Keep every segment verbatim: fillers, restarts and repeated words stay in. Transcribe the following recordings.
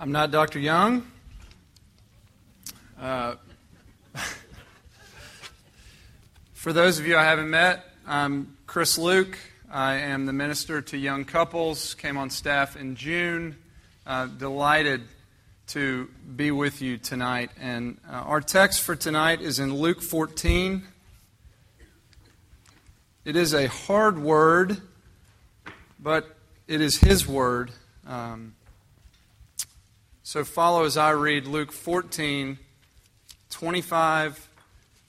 I'm not Doctor Young. Uh, for those of you I haven't met, I'm Chris Luke. I am the minister to young couples, came on staff in June. Uh, delighted to be with you tonight. And uh, our text for tonight is in Luke fourteen. It is a hard word, but it is His word. Um, so follow as I read Luke fourteen, twenty-five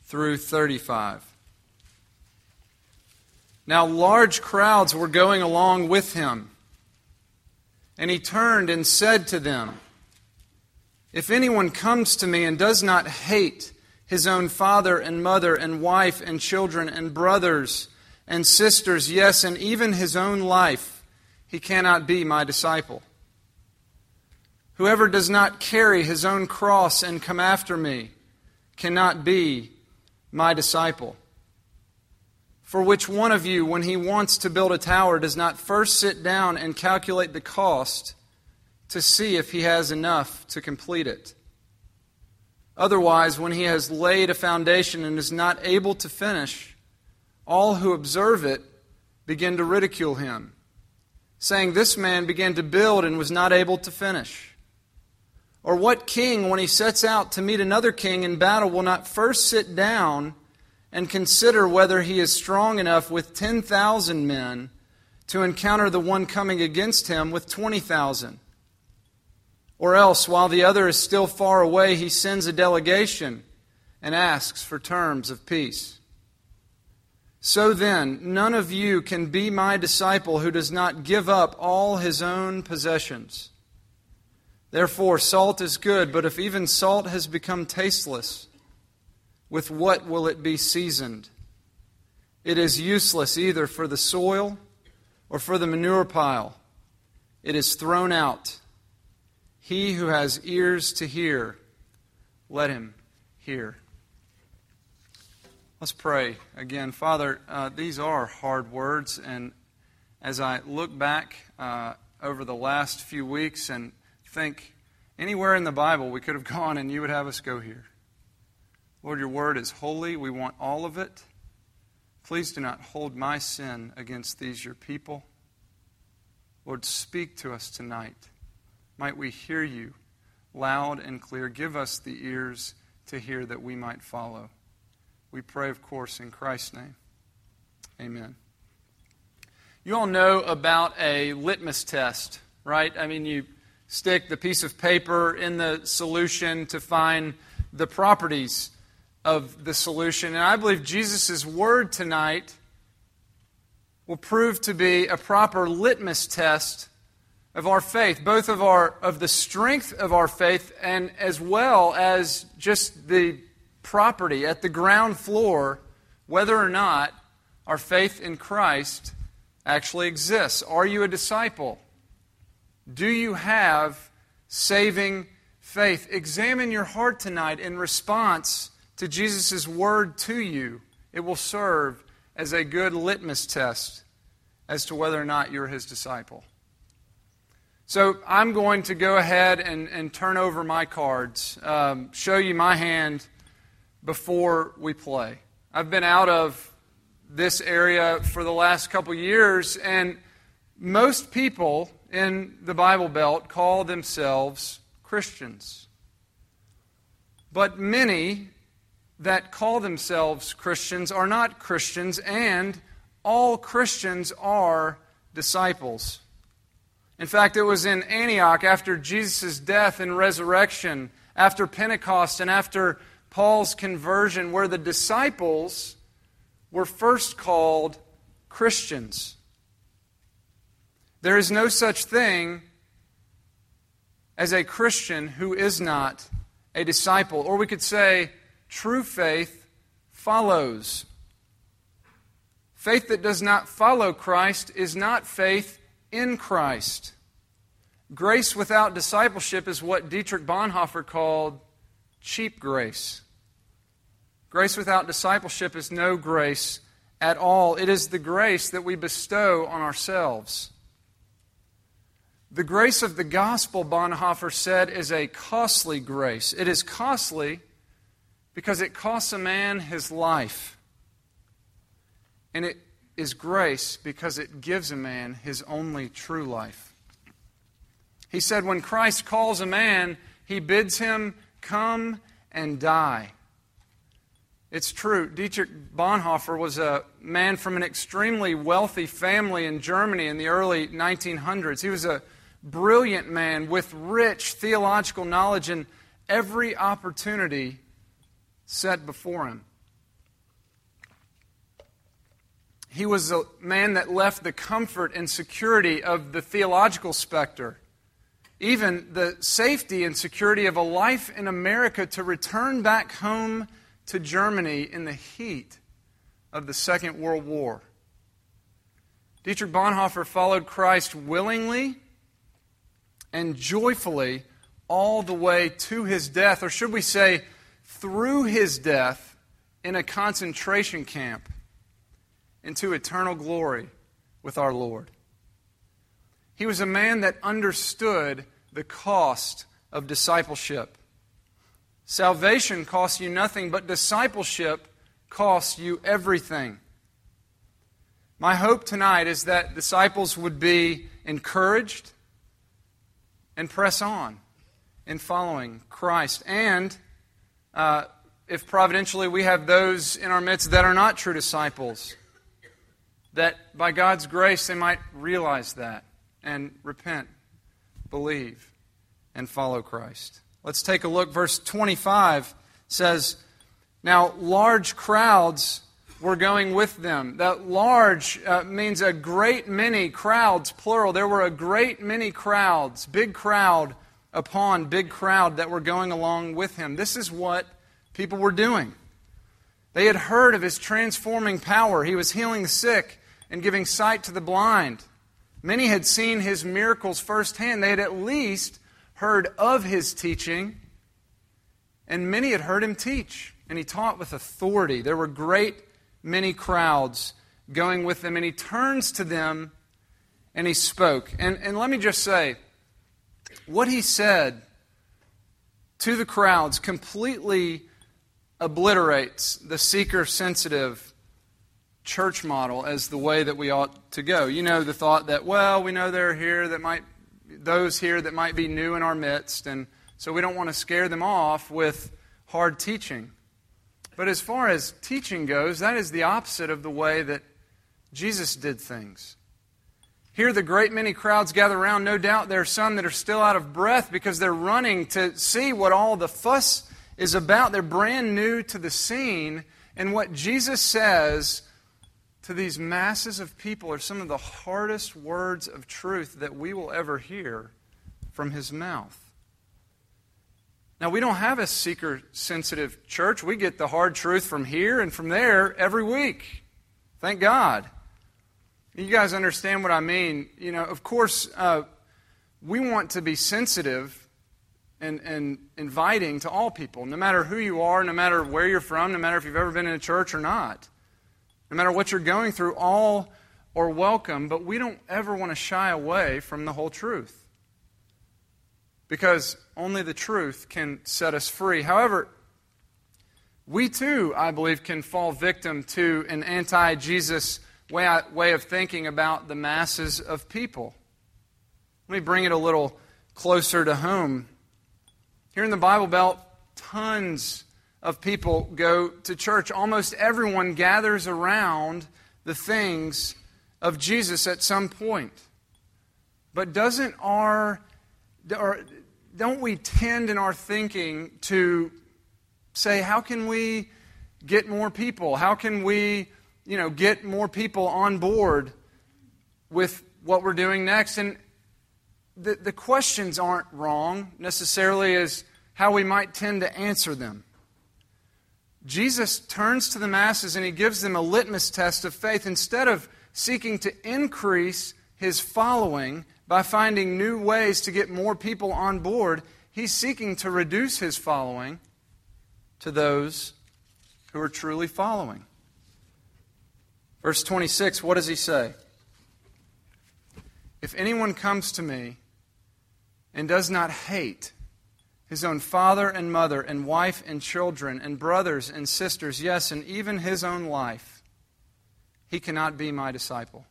through thirty-five. Now large crowds were going along with Him, and He turned and said to them, "If anyone comes to me and does not hate his own father and mother and wife and children and brothers and sisters, yes, and even his own life, he cannot be my disciple. Whoever does not carry his own cross and come after me cannot be my disciple. For which one of you, when he wants to build a tower, does not first sit down and calculate the cost to see if he has enough to complete it? Otherwise, when he has laid a foundation and is not able to finish, all who observe it begin to ridicule him, saying, 'This man began to build and was not able to finish.' Or what king, when he sets out to meet another king in battle, will not first sit down and consider whether he is strong enough with ten thousand men to encounter the one coming against him with twenty thousand? Or else, while the other is still far away, he sends a delegation and asks for terms of peace. So then, none of you can be my disciple who does not give up all his own possessions. Therefore, salt is good, but if even salt has become tasteless, with what will it be seasoned? It is useless either for the soil or for the manure pile. It is thrown out. He who has ears to hear, let him hear." Let's pray again. Father, uh, these are hard words, and as I look back uh, over the last few weeks and think, anywhere in the Bible we could have gone and you would have us go here. Lord, your word is holy. We want all of it. Please do not hold my sin against these, your people. Lord, speak to us tonight. Might we hear you loud and clear. Give us the ears to hear that we might follow. We pray, of course, in Christ's name. Amen. You all know about a litmus test, right? I mean, you stick the piece of paper in the solution to find the properties of the solution. And I believe Jesus' word tonight will prove to be a proper litmus test of our faith, both of our of the strength of our faith and as well as just the property at the ground floor, whether or not our faith in Christ actually exists. Are you a disciple? Do you have saving faith? Examine your heart tonight in response to Jesus' word to you. It will serve as a good litmus test as to whether or not you're His disciple. So I'm going to go ahead and, and turn over my cards, um, show you my hand before we play. I've been out of this area for the last couple years, and most people in the Bible Belt call themselves Christians. But many that call themselves Christians are not Christians, and all Christians are disciples. In fact, it was in Antioch after Jesus' death and resurrection, after Pentecost and after Paul's conversion, where the disciples were first called Christians. There is no such thing as a Christian who is not a disciple. Or we could say, true faith follows. Faith that does not follow Christ is not faith in Christ. Grace without discipleship is what Dietrich Bonhoeffer called cheap grace. Grace without discipleship is no grace at all. It is the grace that we bestow on ourselves. The grace of the gospel, Bonhoeffer said, is a costly grace. It is costly because it costs a man his life. And it is grace because it gives a man his only true life. He said, when Christ calls a man, he bids him come and die. It's true. Dietrich Bonhoeffer was a man from an extremely wealthy family in Germany in the early nineteen hundreds. He was a brilliant man with rich theological knowledge and every opportunity set before him. He was a man that left the comfort and security of the theological specter, even the safety and security of a life in America, to return back home to Germany in the heat of the Second World War. Dietrich Bonhoeffer followed Christ willingly and joyfully all the way to his death, or should we say, through his death in a concentration camp, into eternal glory with our Lord. He was a man that understood the cost of discipleship. Salvation costs you nothing, but discipleship costs you everything. My hope tonight is that disciples would be encouraged and press on in following Christ. And uh, if providentially we have those in our midst that are not true disciples, that by God's grace they might realize that and repent, believe, and follow Christ. Let's take a look. Verse twenty-five says, now large crowds were going with them. That large uh, means a great many crowds, plural. There were a great many crowds, big crowd upon big crowd that were going along with him. This is what people were doing. They had heard of his transforming power. He was healing the sick and giving sight to the blind. Many had seen his miracles firsthand. They had at least heard of his teaching, and many had heard him teach, and he taught with authority. There were great many crowds going with them, and he turns to them, and he spoke. And, and let me just say, what he said to the crowds completely obliterates the seeker-sensitive church model as the way that we ought to go. You know, the thought that, well, we know they're here that might those here that might be new in our midst, and so we don't want to scare them off with hard teaching. But as far as teaching goes, that is the opposite of the way that Jesus did things. Here the great many crowds gather around. No doubt there are some that are still out of breath because they're running to see what all the fuss is about. They're brand new to the scene, and what Jesus says to these masses of people are some of the hardest words of truth that we will ever hear from his mouth. Now, we don't have a seeker-sensitive church. We get the hard truth from here and from there every week. Thank God. You guys understand what I mean. You know, of course, uh, we want to be sensitive and, and inviting to all people, no matter who you are, no matter where you're from, no matter if you've ever been in a church or not. No matter what you're going through, all are welcome, but we don't ever want to shy away from the whole truth, because only the truth can set us free. However, we too, I believe, can fall victim to an anti-Jesus way, way of thinking about the masses of people. Let me bring it a little closer to home. Here in the Bible Belt, tons of of people go to church. Almost everyone gathers around the things of Jesus at some point. But doesn't our, or don't we tend in our thinking to say, how can we get more people? How can we, you know, get more people on board with what we're doing next? And the, the questions aren't wrong necessarily as how we might tend to answer them. Jesus turns to the masses and he gives them a litmus test of faith. Instead of seeking to increase his following by finding new ways to get more people on board, he's seeking to reduce his following to those who are truly following. Verse twenty-six, what does he say? If anyone comes to me and does not hate his own father and mother and wife and children and brothers and sisters, yes, and even his own life, he cannot be my disciple.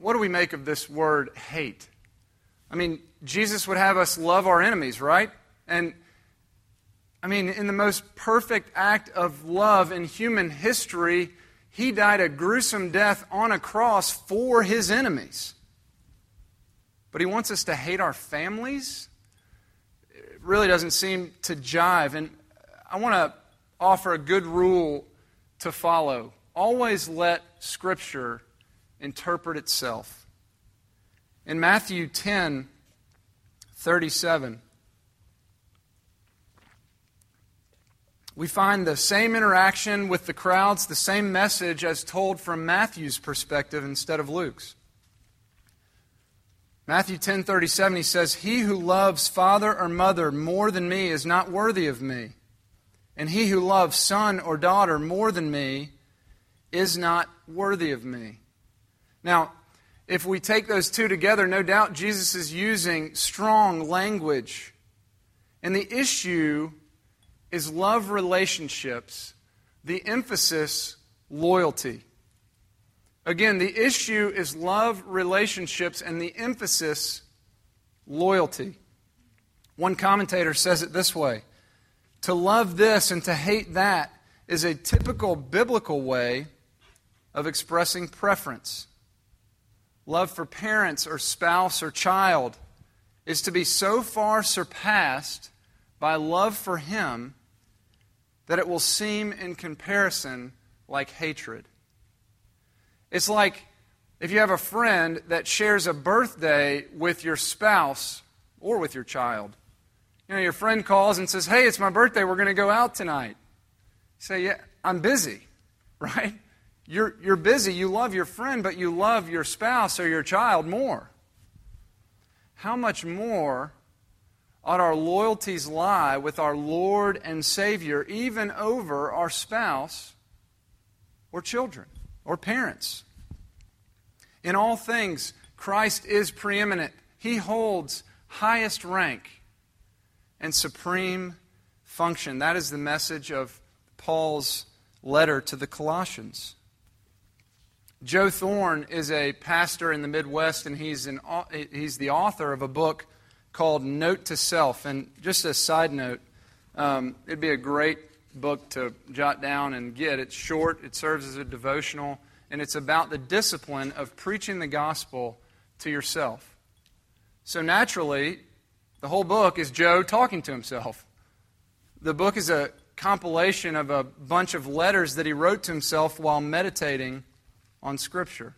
What do we make of this word hate? I mean, Jesus would have us love our enemies, right? And I mean, in the most perfect act of love in human history, he died a gruesome death on a cross for his enemies. But he wants us to hate our families? It really doesn't seem to jive. And I want to offer a good rule to follow. Always let Scripture interpret itself. In Matthew ten thirty-seven, we find the same interaction with the crowds, the same message as told from Matthew's perspective instead of Luke's. Matthew ten thirty-seven, he says, "He who loves father or mother more than me is not worthy of me, and he who loves son or daughter more than me is not worthy of me." Now, if we take those two together, no doubt Jesus is using strong language. And the issue is love relationships, the emphasis, loyalty. Again, the issue is love relationships and the emphasis, loyalty. One commentator says it this way: to love this and to hate that is a typical biblical way of expressing preference. Love for parents or spouse or child is to be so far surpassed by love for him that it will seem in comparison like hatred. It's like if you have a friend that shares a birthday with your spouse or with your child. You know, your friend calls and says, "Hey, it's my birthday, we're going to go out tonight." You say, "Yeah, I'm busy," right? You're, you're busy, you love your friend, but you love your spouse or your child more. How much more ought our loyalties lie with our Lord and Savior, even over our spouse or children or parents? In all things, Christ is preeminent. He holds highest rank and supreme function. That is the message of Paul's letter to the Colossians. Joe Thorn is a pastor in the Midwest, and he's an he's the author of a book called Note to Self. And just a side note, um, it'd be a great book to jot down and get. It's short, it serves as a devotional, and it's about the discipline of preaching the gospel to yourself. So naturally, the whole book is Joe talking to himself. The book is a compilation of a bunch of letters that he wrote to himself while meditating on Scripture.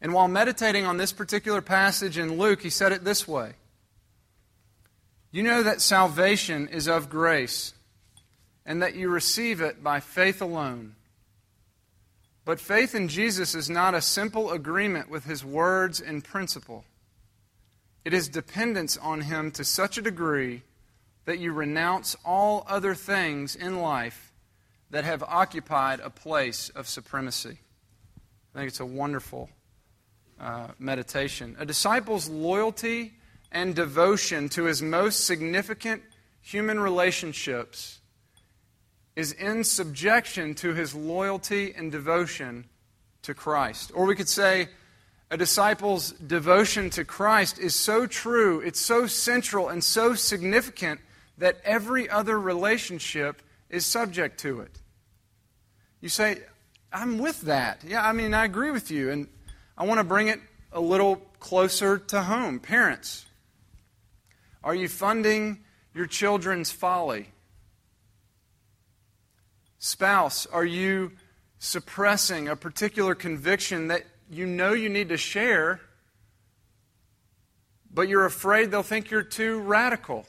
And while meditating on this particular passage in Luke, he said it this way: "You know that salvation is of grace, and that you receive it by faith alone. But faith in Jesus is not a simple agreement with His words and principle. It is dependence on Him to such a degree that you renounce all other things in life that have occupied a place of supremacy." I think it's a wonderful uh, meditation. A disciple's loyalty and devotion to his most significant human relationships is in subjection to his loyalty and devotion to Christ. Or we could say a disciple's devotion to Christ is so true, it's so central and so significant that every other relationship is subject to it. You say, "I'm with that. Yeah, I mean, I agree with you." And I want to bring it a little closer to home. Parents, are you funding your children's folly? Spouse, are you suppressing a particular conviction that you know you need to share, but you're afraid they'll think you're too radical?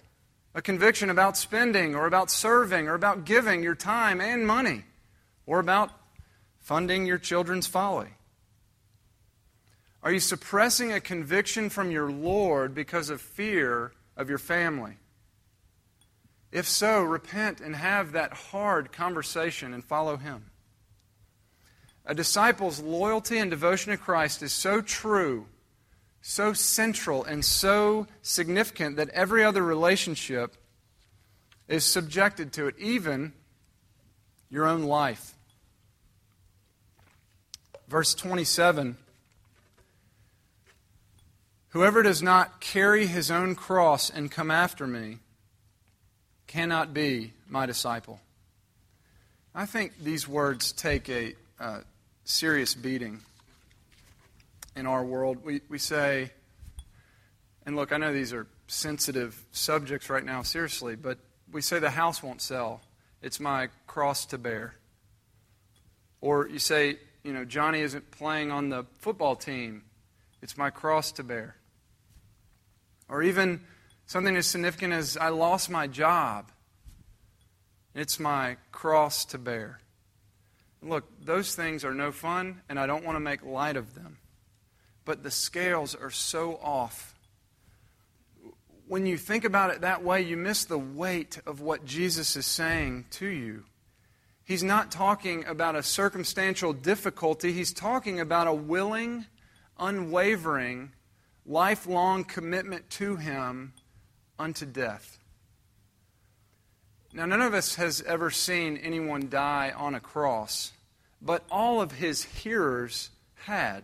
A conviction about spending or about serving or about giving your time and money or about funding your children's folly. Are you suppressing a conviction from your Lord because of fear of your family? If so, repent and have that hard conversation and follow Him. A disciple's loyalty and devotion to Christ is so true so central and so significant that every other relationship is subjected to it, even your own life. Verse twenty-seven, whoever does not carry his own cross and come after me cannot be my disciple. I think these words take a uh, serious beating in our world. We we say, and look, I know these are sensitive subjects right now, seriously, but we say the house won't sell. It's my cross to bear. Or you say, you know, Johnny isn't playing on the football team. It's my cross to bear. Or even something as significant as I lost my job. It's my cross to bear. Look, those things are no fun, and I don't want to make light of them. But the scales are so off. When you think about it that way, you miss the weight of what Jesus is saying to you. He's not talking about a circumstantial difficulty. He's talking about a willing, unwavering, lifelong commitment to Him unto death. Now, none of us has ever seen anyone die on a cross, but all of His hearers had.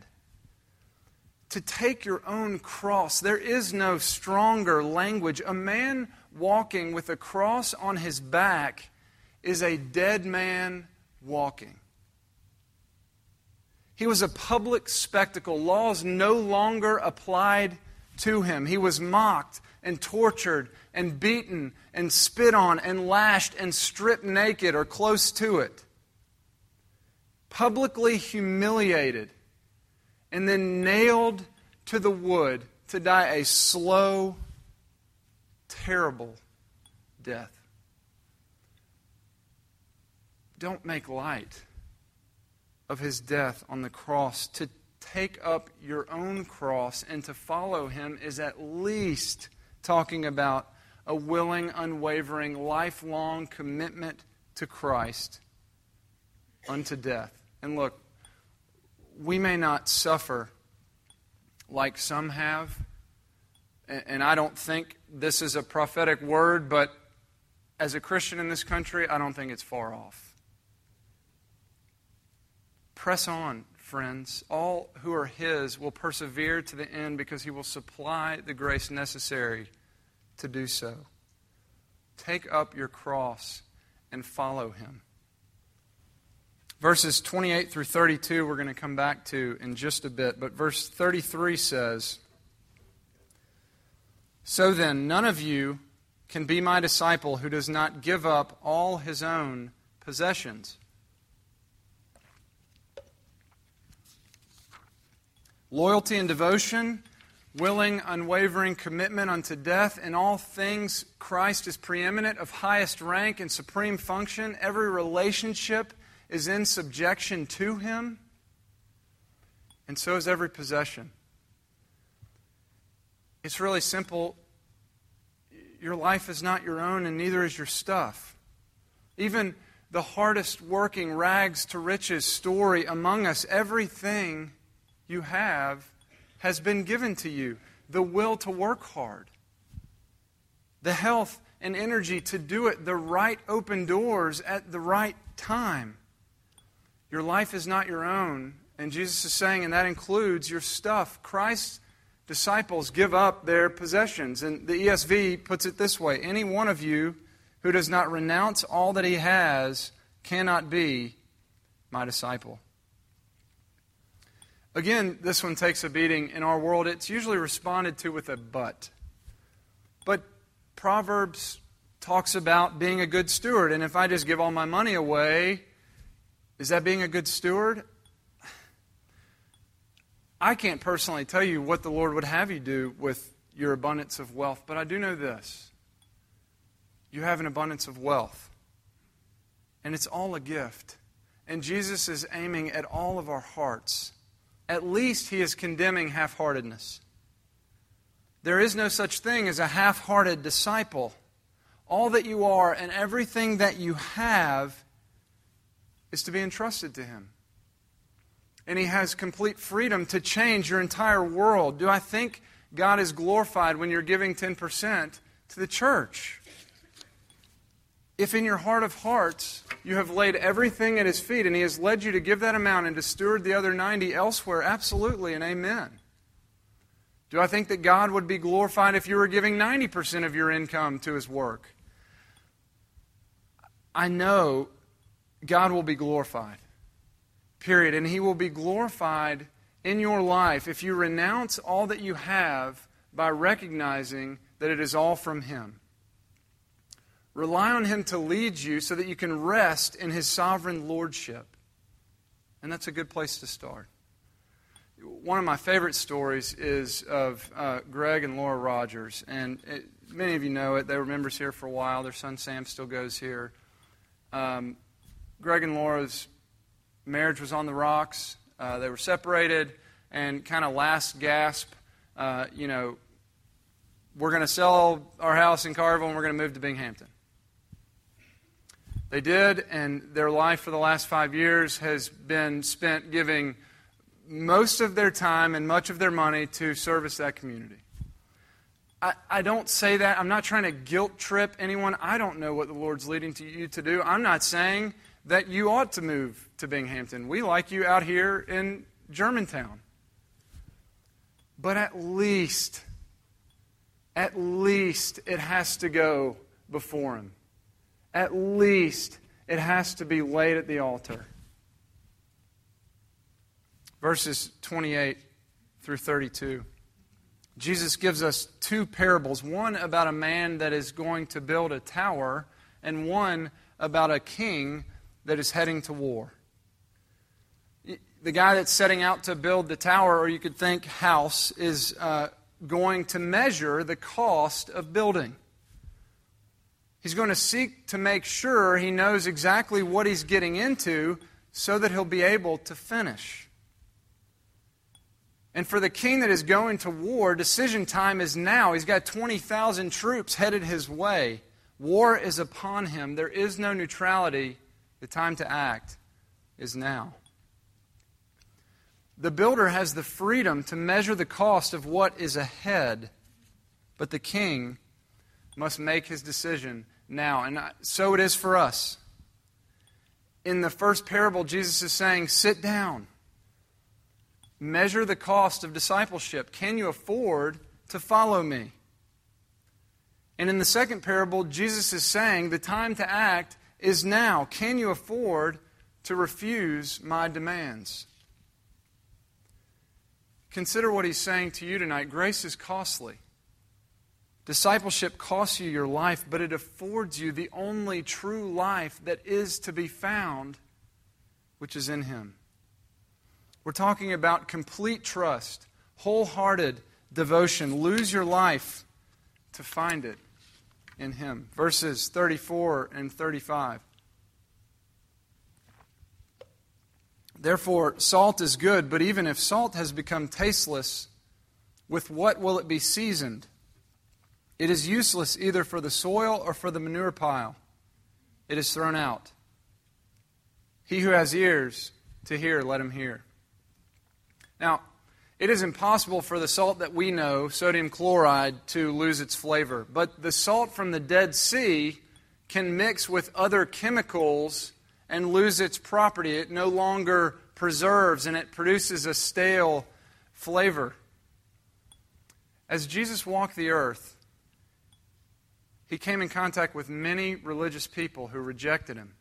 To take your own cross, there is no stronger language. A man walking with a cross on his back is a dead man walking. He was a public spectacle. Laws no longer applied to him. He was mocked and tortured and beaten and spit on and lashed and stripped naked or close to it. Publicly humiliated and then nailed to the wood to die a slow, terrible death. Don't make light of His death on the cross. To take up your own cross and to follow Him is at least talking about a willing, unwavering, lifelong commitment to Christ unto death. And look, we may not suffer like some have, and I don't think this is a prophetic word, but as a Christian in this country, I don't think it's far off. Press on, friends. All who are His will persevere to the end because He will supply the grace necessary to do so. Take up your cross and follow Him. Verses twenty-eight through thirty-two we're going to come back to in just a bit, but verse thirty-three says, so then, none of you can be my disciple who does not give up all his own possessions. Loyalty and devotion, willing, unwavering commitment unto death. In all things, Christ is preeminent, of highest rank and supreme function. Every relationship is in subjection to Him, and so is every possession. It's really simple. Your life is not your own, and neither is your stuff. Even the hardest working rags to riches story among us, everything you have has been given to you. The will to work hard, the health and energy to do it, the right open doors at the right time. Your life is not your own, and Jesus is saying, and that includes your stuff. Christ's disciples give up their possessions, and the E S V puts it this way: any one of you who does not renounce all that he has cannot be my disciple. Again, this one takes a beating in our world. It's usually responded to with a but. But Proverbs talks about being a good steward. And if I just give all my money away, is that being a good steward? I can't personally tell you what the Lord would have you do with your abundance of wealth, but I do know this. You have an abundance of wealth. And it's all a gift. And Jesus is aiming at all of our hearts. At least He is condemning half-heartedness. There is no such thing as a half-hearted disciple. All that you are and everything that you have is to be entrusted to Him. and He has complete freedom to change your entire world. Do I think God is glorified when you're giving ten percent to the church? If in your heart of hearts you have laid everything at His feet and He has led you to give that amount and to steward the other ninety elsewhere, absolutely, and amen. Do I think that God would be glorified if you were giving ninety percent of your income to His work? I know God will be glorified, period. And He will be glorified in your life if you renounce all that you have by recognizing that it is all from Him. Rely on Him to lead you so that you can rest in His sovereign lordship. And that's a good place to start. One of my favorite stories is of uh, Greg and Laura Rogers. And it, many of you know it. They were members here for a while. Their son Sam still goes here. Um, Greg and Laura's marriage was on the rocks. Uh, they were separated. And kind of last gasp, uh, you know, we're going to sell our house in Carville and we're going to move to Binghamton. They did, and their life for the last five years has been spent giving most of their time and much of their money to service that community. I, I don't say that. I'm not trying to guilt trip anyone. I don't know what the Lord's leading to you to do. I'm not saying that you ought to move to Binghamton. We like you out here in Germantown. But at least, at least it has to go before Him. At least it has to be laid at the altar. Verses twenty-eight through thirty-two. Jesus gives us two parables, one about a man that is going to build a tower and one about a king that is heading to war. The guy that's setting out to build the tower, or you could think house, is uh, going to measure the cost of building. He's going to seek to make sure he knows exactly what he's getting into so that he'll be able to finish. And for the king that is going to war, decision time is now. He's got twenty thousand troops headed his way. War is upon him. There is no neutrality. The time to act is now. The builder has the freedom to measure the cost of what is ahead, but the king must make his decision now. And so it is for us. In the first parable, Jesus is saying, sit down. Measure the cost of discipleship. Can you afford to follow me? And in the second parable, Jesus is saying, the time to act is now. Can you afford to refuse my demands? Consider what He's saying to you tonight. Grace is costly. Discipleship costs you your life, but it affords you the only true life that is to be found, which is in Him. We're talking about complete trust, wholehearted devotion. Lose your life to find it in Him. Verses thirty-four and thirty-five. Therefore, salt is good, but even if salt has become tasteless, with what will it be seasoned? It is useless either for the soil or for the manure pile. It is thrown out. He who has ears to hear, let him hear. Now, it is impossible for the salt that we know, sodium chloride, to lose its flavor. But the salt from the Dead Sea can mix with other chemicals and lose its property. It no longer preserves and it produces a stale flavor. As Jesus walked the earth, He came in contact with many religious people who rejected Him.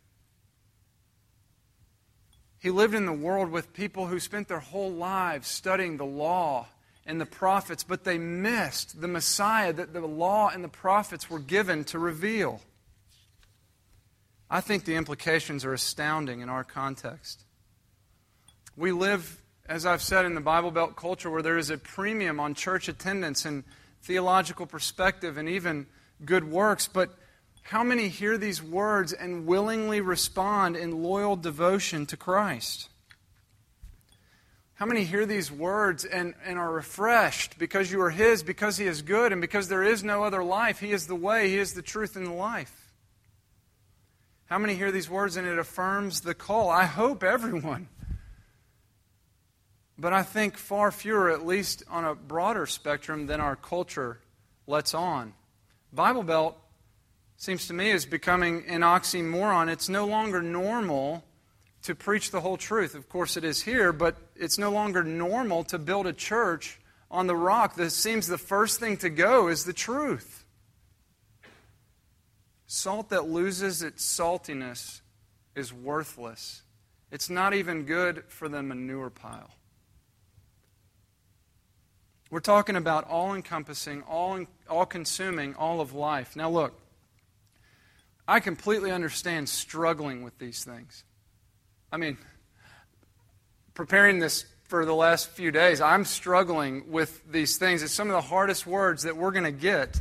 He lived in the world with people who spent their whole lives studying the law and the prophets, but they missed the Messiah that the law and the prophets were given to reveal. I think the implications are astounding in our context. We live, as I've said, in the Bible Belt culture where there is a premium on church attendance and theological perspective and even good works, but how many hear these words and willingly respond in loyal devotion to Christ? How many hear these words and, and are refreshed because you are His, because He is good, and because there is no other life? He is the way, He is the truth, and the life. How many hear these words and it affirms the call? I hope everyone. But I think far fewer, at least on a broader spectrum, than our culture lets on. Bible Belt, seems to me, is becoming an oxymoron. It's no longer normal to preach the whole truth. Of course it is here, but it's no longer normal to build a church on the rock that seems the first thing to go is the truth. Salt that loses its saltiness is worthless. It's not even good for the manure pile. We're talking about all-encompassing, all, all-consuming, all of life. Now look, I completely understand struggling with these things. I mean, preparing this for the last few days, I'm struggling with these things. It's some of the hardest words that we're going to get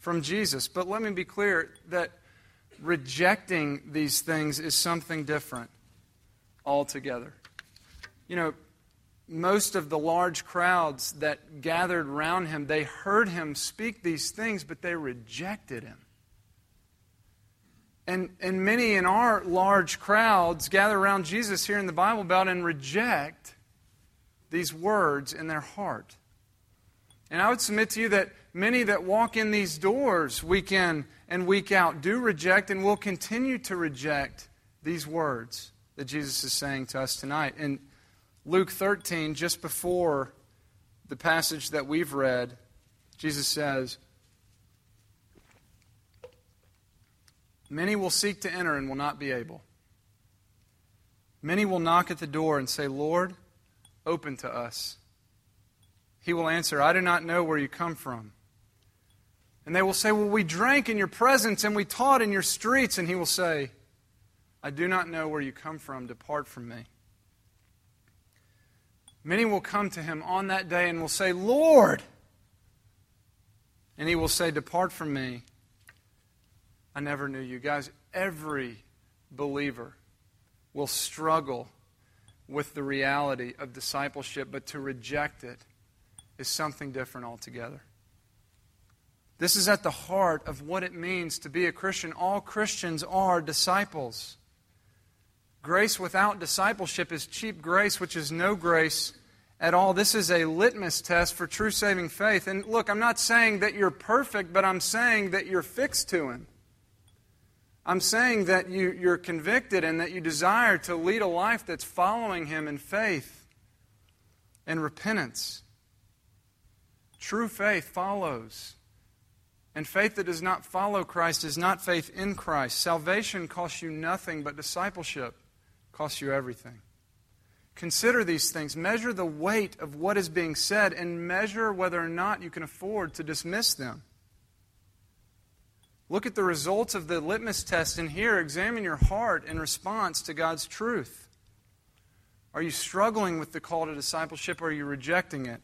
from Jesus. But let me be clear that rejecting these things is something different altogether. You know, most of the large crowds that gathered around him, they heard him speak these things, but they rejected him. And, and many in our large crowds gather around Jesus here in the Bible Belt and reject these words in their heart. And I would submit to you that many that walk in these doors week in and week out do reject and will continue to reject these words that Jesus is saying to us tonight. In Luke thirteen, just before the passage that we've read, Jesus says, "Many will seek to enter and will not be able. Many will knock at the door and say, 'Lord, open to us.' He will answer, 'I do not know where you come from.' And they will say, 'Well, we drank in your presence and we taught in your streets.' And he will say, 'I do not know where you come from. Depart from me.' Many will come to him on that day and will say, 'Lord.' And he will say, 'Depart from me. I never knew you.'" Guys, every believer will struggle with the reality of discipleship, but to reject it is something different altogether. This is at the heart of what it means to be a Christian. All Christians are disciples. Grace without discipleship is cheap grace, which is no grace at all. This is a litmus test for true saving faith. And look, I'm not saying that you're perfect, but I'm saying that you're fixed to him. I'm saying that you, you're convicted and that you desire to lead a life that's following him in faith and repentance. True faith follows. And faith that does not follow Christ is not faith in Christ. Salvation costs you nothing, but discipleship costs you everything. Consider these things. Measure the weight of what is being said and measure whether or not you can afford to dismiss them. Look at the results of the litmus test and here examine your heart in response to God's truth. Are you struggling with the call to discipleship or are you rejecting it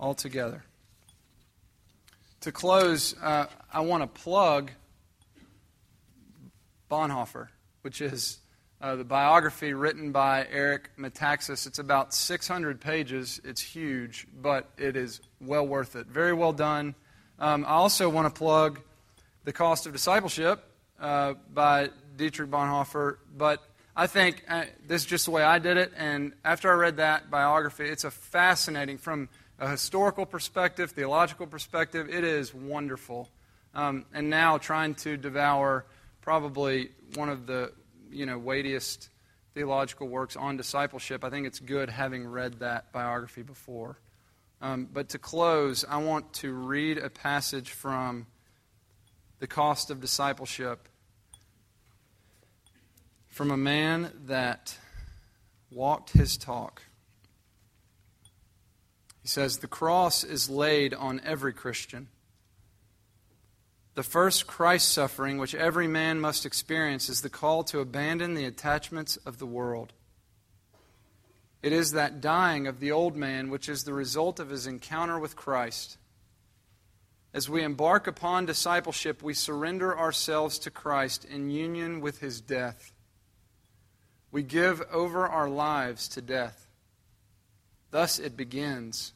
altogether? To close, uh, I want to plug Bonhoeffer, which is uh, the biography written by Eric Metaxas. It's about six hundred pages. It's huge, but it is well worth it. Very well done. Um, I also want to plug The Cost of Discipleship uh, by Dietrich Bonhoeffer. But I think uh, this is just the way I did it. And after I read that biography, it's a fascinating, from a historical perspective, theological perspective, it is wonderful. Um, and now trying to devour probably one of the you know weightiest theological works on discipleship, I think it's good having read that biography before. Um, but to close, I want to read a passage from The Cost of Discipleship, from a man that walked his talk. He says, "The cross is laid on every Christian. The first Christ suffering which every man must experience is the call to abandon the attachments of the world. It is that dying of the old man which is the result of his encounter with Christ. As we embark upon discipleship, we surrender ourselves to Christ in union with his death. We give over our lives to death. Thus it begins.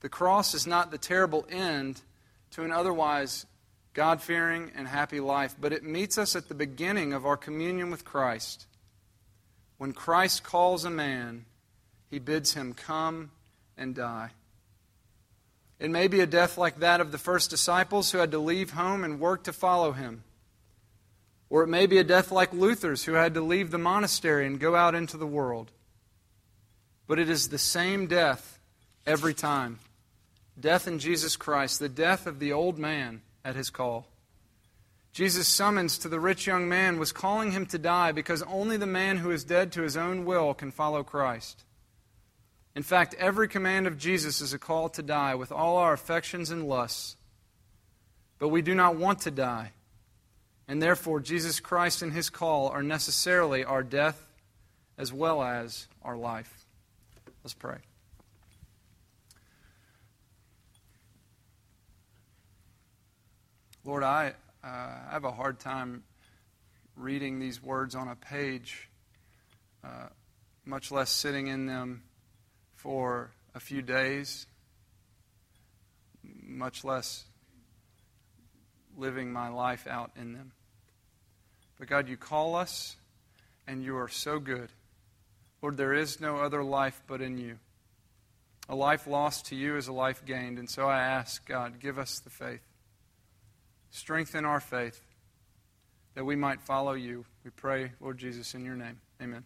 The cross is not the terrible end to an otherwise God-fearing and happy life, but it meets us at the beginning of our communion with Christ. When Christ calls a man, He bids him come and die. It may be a death like that of the first disciples who had to leave home and work to follow him. Or it may be a death like Luther's, who had to leave the monastery and go out into the world. But it is the same death every time. Death in Jesus Christ, the death of the old man at his call. Jesus' summons to the rich young man was calling him to die because only the man who is dead to his own will can follow Christ. In fact, every command of Jesus is a call to die with all our affections and lusts. But we do not want to die. And therefore, Jesus Christ and his call are necessarily our death as well as our life. Let's pray. Lord, I, uh, I have a hard time reading these words on a page, uh, much less sitting in them for a few days, much less living my life out in them. But God, you call us, and you are so good. Lord, there is no other life but in you. A life lost to you is a life gained, and so I ask, God, give us the faith. Strengthen our faith that we might follow you. We pray, Lord Jesus, in your name. Amen.